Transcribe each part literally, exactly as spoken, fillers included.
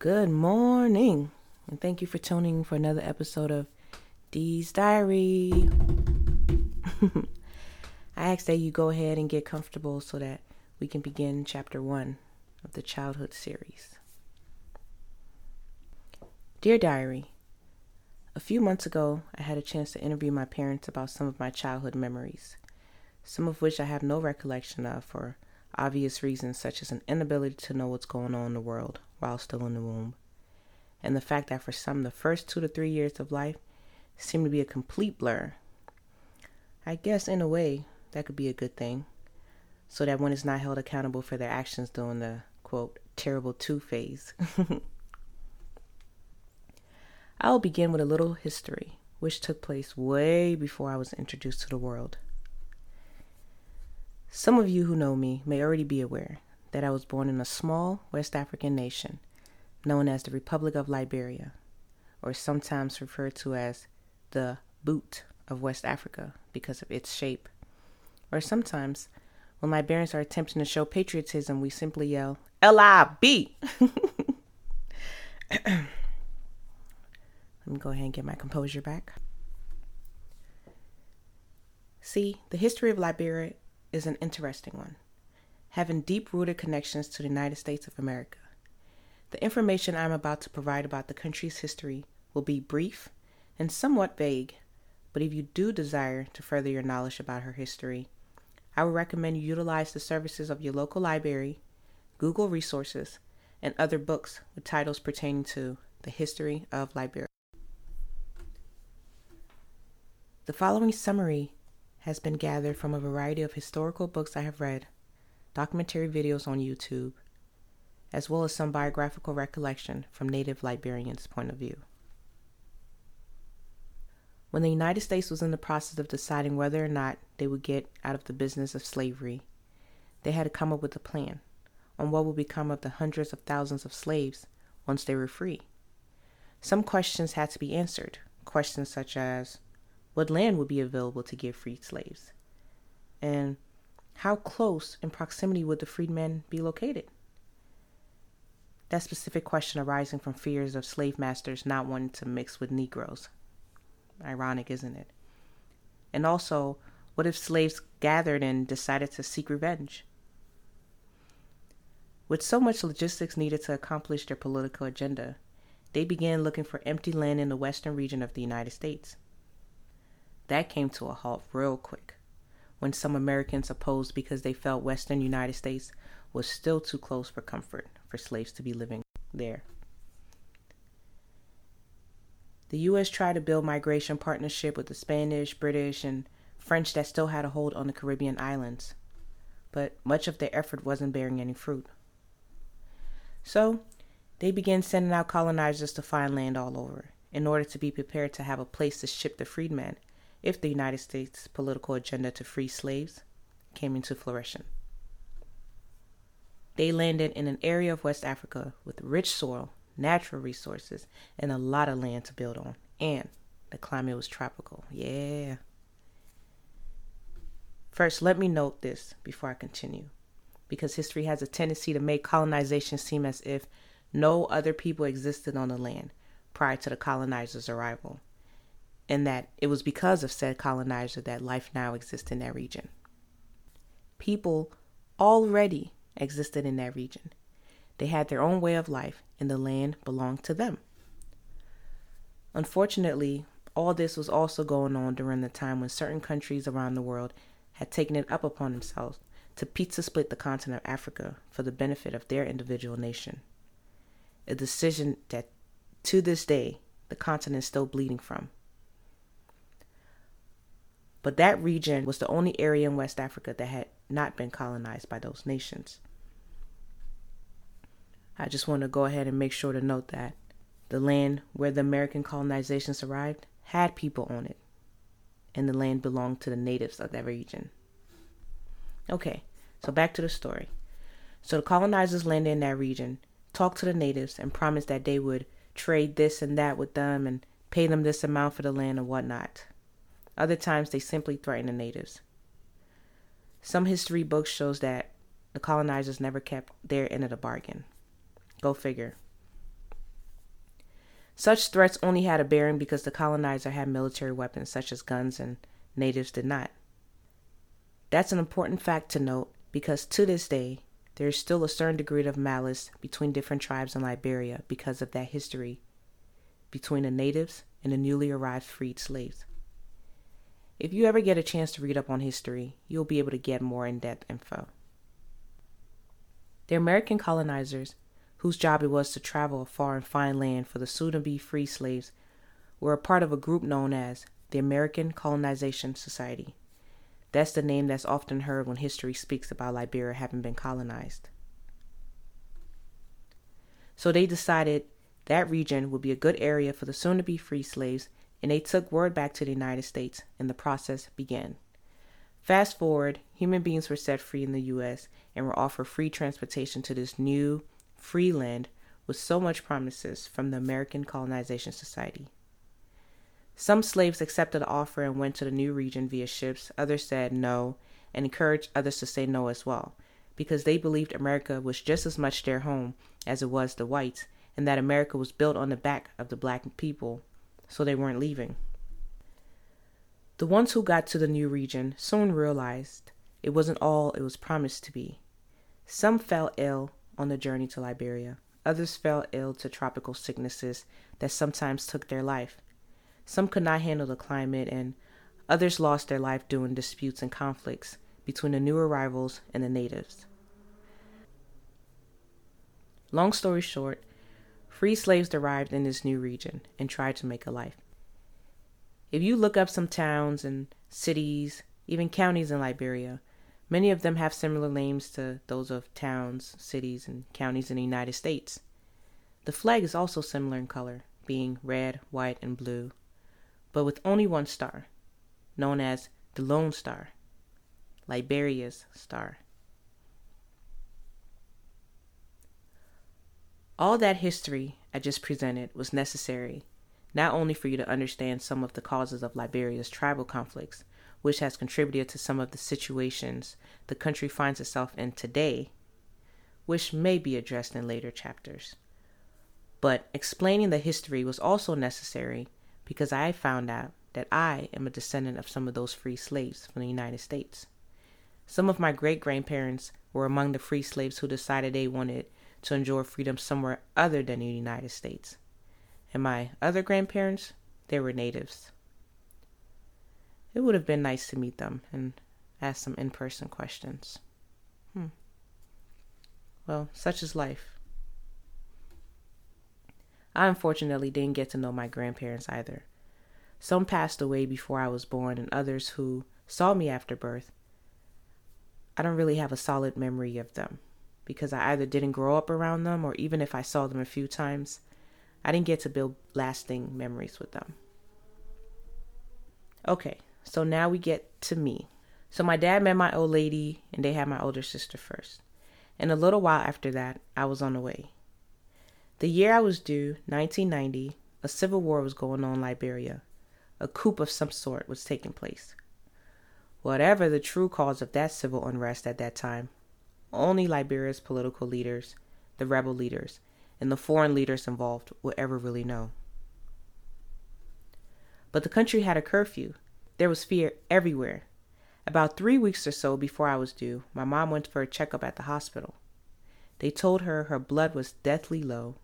Good morning, and thank you for tuning in for another episode of Dee's Diary. I ask that you go ahead and get comfortable so that we can begin chapter one of the childhood series. Dear Diary, a few months ago, I had a chance to interview my parents about some of my childhood memories, some of which I have no recollection of for obvious reasons such as an inability to know what's going on in the world while still in the womb, and the fact that for some the first two to three years of life seemed to be a complete blur. I guess in a way that could be a good thing, so that one is not held accountable for their actions during the quote terrible two phase. I'll begin with a little history, which took place way before I was introduced to the world. Some of you who know me may already be aware that I was born in a small West African nation known as the Republic of Liberia, or sometimes referred to as the Boot of West Africa because of its shape. Or sometimes, when Liberians are attempting to show patriotism, we simply yell, L I B! Let me go ahead and get my composure back. See, the history of Liberia is an interesting one, having deep-rooted connections to the United States of America. The information I'm about to provide about the country's history will be brief and somewhat vague, but if you do desire to further your knowledge about her history, I would recommend you utilize the services of your local library, Google resources, and other books with titles pertaining to the history of Liberia. The following summary has been gathered from a variety of historical books I have read, documentary videos on YouTube, as well as some biographical recollection from native Liberians' point of view. When the United States was in the process of deciding whether or not they would get out of the business of slavery, they had to come up with a plan on what would become of the hundreds of thousands of slaves once they were free. Some questions had to be answered, questions such as, what land would be available to give freed slaves? And how close in proximity would the freedmen be located? That specific question arising from fears of slave masters not wanting to mix with Negroes. Ironic, isn't it? And also, what if slaves gathered and decided to seek revenge? With so much logistics needed to accomplish their political agenda, they began looking for empty land in the western region of the United States. That came to a halt real quick when some Americans opposed because they felt Western United States was still too close for comfort for slaves to be living there. The U S tried to build migration partnership with the Spanish, British, and French that still had a hold on the Caribbean islands, but much of their effort wasn't bearing any fruit. So they began sending out colonizers to find land all over in order to be prepared to have a place to ship the freedmen if the United States' political agenda to free slaves came into fruition. They landed in an area of West Africa with rich soil, natural resources, and a lot of land to build on. And the climate was tropical. Yeah. First, let me note this before I continue, because history has a tendency to make colonization seem as if no other people existed on the land prior to the colonizers' arrival, and that it was because of said colonizer that life now exists in that region. People already existed in that region. They had their own way of life, and the land belonged to them. Unfortunately, all this was also going on during the time when certain countries around the world had taken it up upon themselves to pizza split the continent of Africa for the benefit of their individual nation, a decision that, to this day, the continent is still bleeding from. But that region was the only area in West Africa that had not been colonized by those nations. I just want to go ahead and make sure to note that the land where the American colonizations arrived had people on it, and the land belonged to the natives of that region. Okay, so back to the story. So the colonizers landed in that region, talked to the natives, and promised that they would trade this and that with them and pay them this amount for the land and whatnot. Other times, they simply threatened the natives. Some history books shows that the colonizers never kept their end of the bargain. Go figure. Such threats only had a bearing because the colonizer had military weapons such as guns and natives did not. That's an important fact to note because to this day, there is still a certain degree of malice between different tribes in Liberia because of that history between the natives and the newly arrived freed slaves. If you ever get a chance to read up on history, you'll be able to get more in-depth info. The American colonizers, whose job it was to travel afar and find land for the soon-to-be free slaves, were a part of a group known as the American Colonization Society. That's the name that's often heard when history speaks about Liberia having been colonized. So they decided that region would be a good area for the soon-to-be free slaves, and they took word back to the United States, and the process began. Fast forward, human beings were set free in the U S and were offered free transportation to this new, free land with so much promises from the American Colonization Society. Some slaves accepted the offer and went to the new region via ships. Others said no and encouraged others to say no as well, because they believed America was just as much their home as it was the whites, and that America was built on the back of the black people, so they weren't leaving. The ones who got to the new region soon realized it wasn't all it was promised to be. Some fell ill on the journey to Liberia. Others fell ill to tropical sicknesses that sometimes took their life. Some could not handle the climate, and others lost their life during disputes and conflicts between the new arrivals and the natives. Long story short, free slaves arrived in this new region and tried to make a life. If you look up some towns and cities, even counties in Liberia, many of them have similar names to those of towns, cities, and counties in the United States. The flag is also similar in color, being red, white, and blue, but with only one star, known as the Lone Star, Liberia's star. All that history I just presented was necessary, not only for you to understand some of the causes of Liberia's tribal conflicts, which has contributed to some of the situations the country finds itself in today, which may be addressed in later chapters. But explaining the history was also necessary because I found out that I am a descendant of some of those free slaves from the United States. Some of my great-grandparents were among the free slaves who decided they wanted to enjoy freedom somewhere other than the United States. And my other grandparents, they were natives. It would have been nice to meet them and ask some in-person questions. Hmm. Well, such is life. I unfortunately didn't get to know my grandparents either. Some passed away before I was born, and others who saw me after birth, I don't really have a solid memory of them because I either didn't grow up around them, or even if I saw them a few times, I didn't get to build lasting memories with them. Okay, so now we get to me. So my dad met my old lady, and they had my older sister first. And a little while after that, I was on the way. The year I was due, nineteen ninety, a civil war was going on in Liberia. A coup of some sort was taking place. Whatever the true cause of that civil unrest at that time, only Liberia's political leaders, the rebel leaders, and the foreign leaders involved will ever really know. But the country had a curfew. There was fear everywhere. About three weeks or so before I was due, my mom went for a checkup at the hospital. They told her her blood was deathly low,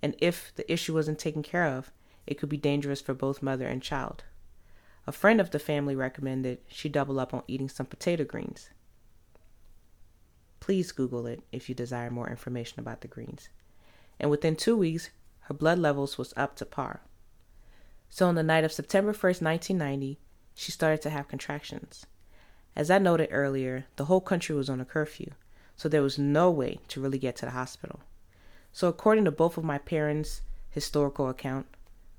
and if the issue wasn't taken care of, it could be dangerous for both mother and child. A friend of the family recommended she double up on eating some potato greens. Please Google it if you desire more information about the greens. And within two weeks, her blood levels was up to par. So on the night of September first, nineteen ninety, she started to have contractions. As I noted earlier, the whole country was on a curfew, so there was no way to really get to the hospital. So according to both of my parents' historical account,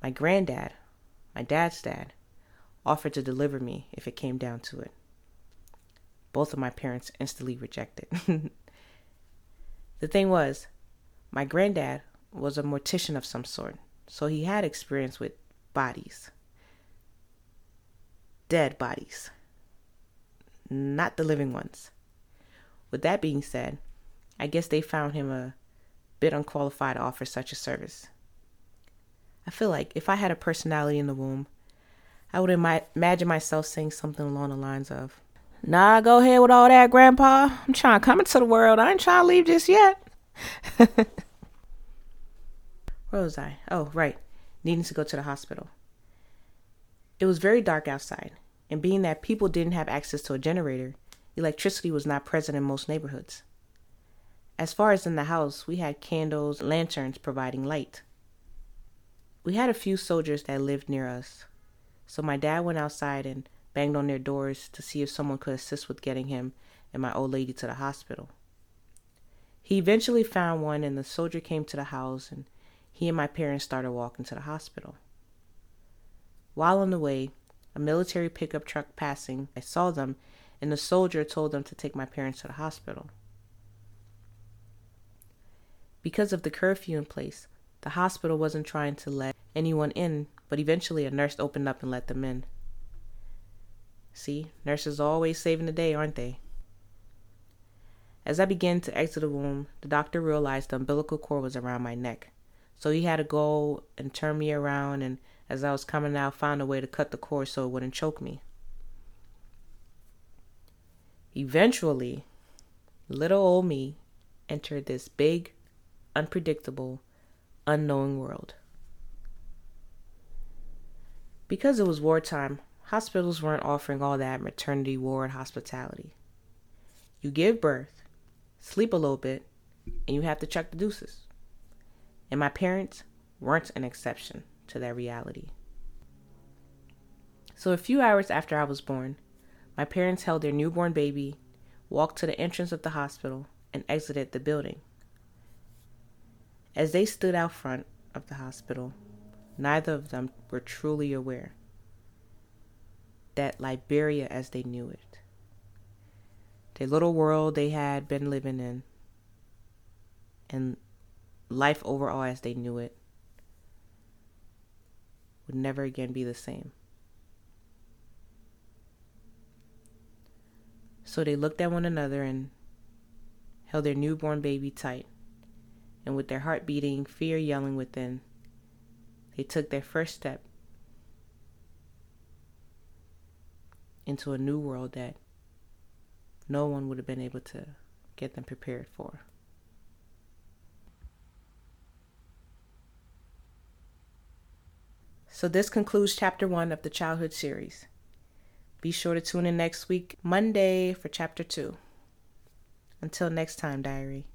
my granddad, my dad's dad, offered to deliver me if it came down to it. Both of my parents instantly rejected. The thing was, my granddad was a mortician of some sort, so he had experience with bodies. Dead bodies. Not the living ones. With that being said, I guess they found him a bit unqualified to offer such a service. I feel like if I had a personality in the womb, I would Im- imagine myself saying something along the lines of, "Nah, go ahead with all that, Grandpa. I'm trying to come into the world. I ain't trying to leave just yet." Where was I? Oh, right. Needing to go to the hospital. It was very dark outside, and being that people didn't have access to a generator, electricity was not present in most neighborhoods. As far as in the house, we had candles, lanterns providing light. We had a few soldiers that lived near us, so my dad went outside and banged on their doors to see if someone could assist with getting him and my old lady to the hospital. He eventually found one, and the soldier came to the house, and he and my parents started walking to the hospital. While on the way, a military pickup truck passing, I saw them, and the soldier told them to take my parents to the hospital. Because of the curfew in place, the hospital wasn't trying to let anyone in, but eventually a nurse opened up and let them in. See, nurses are always saving the day, aren't they? As I began to exit the womb, the doctor realized the umbilical cord was around my neck. So he had to go and turn me around, and as I was coming out, found a way to cut the cord so it wouldn't choke me. Eventually, little old me entered this big, unpredictable, unknown world. Because it was wartime, hospitals weren't offering all that maternity ward hospitality. You give birth, sleep a little bit, and you have to chuck the deuces. And my parents weren't an exception to that reality. So a few hours after I was born, my parents held their newborn baby, walked to the entrance of the hospital, and exited the building. As they stood out front of the hospital, neither of them were truly aware that Liberia as they knew it, the little world they had been living in, and life overall as they knew it, would never again be the same. So they looked at one another and held their newborn baby tight, and with their heart beating, fear yelling within, they took their first step into a new world that no one would have been able to get them prepared for. So this concludes Chapter one of the Childhood series. Be sure to tune in next week, Monday, for Chapter two. Until next time, Diary.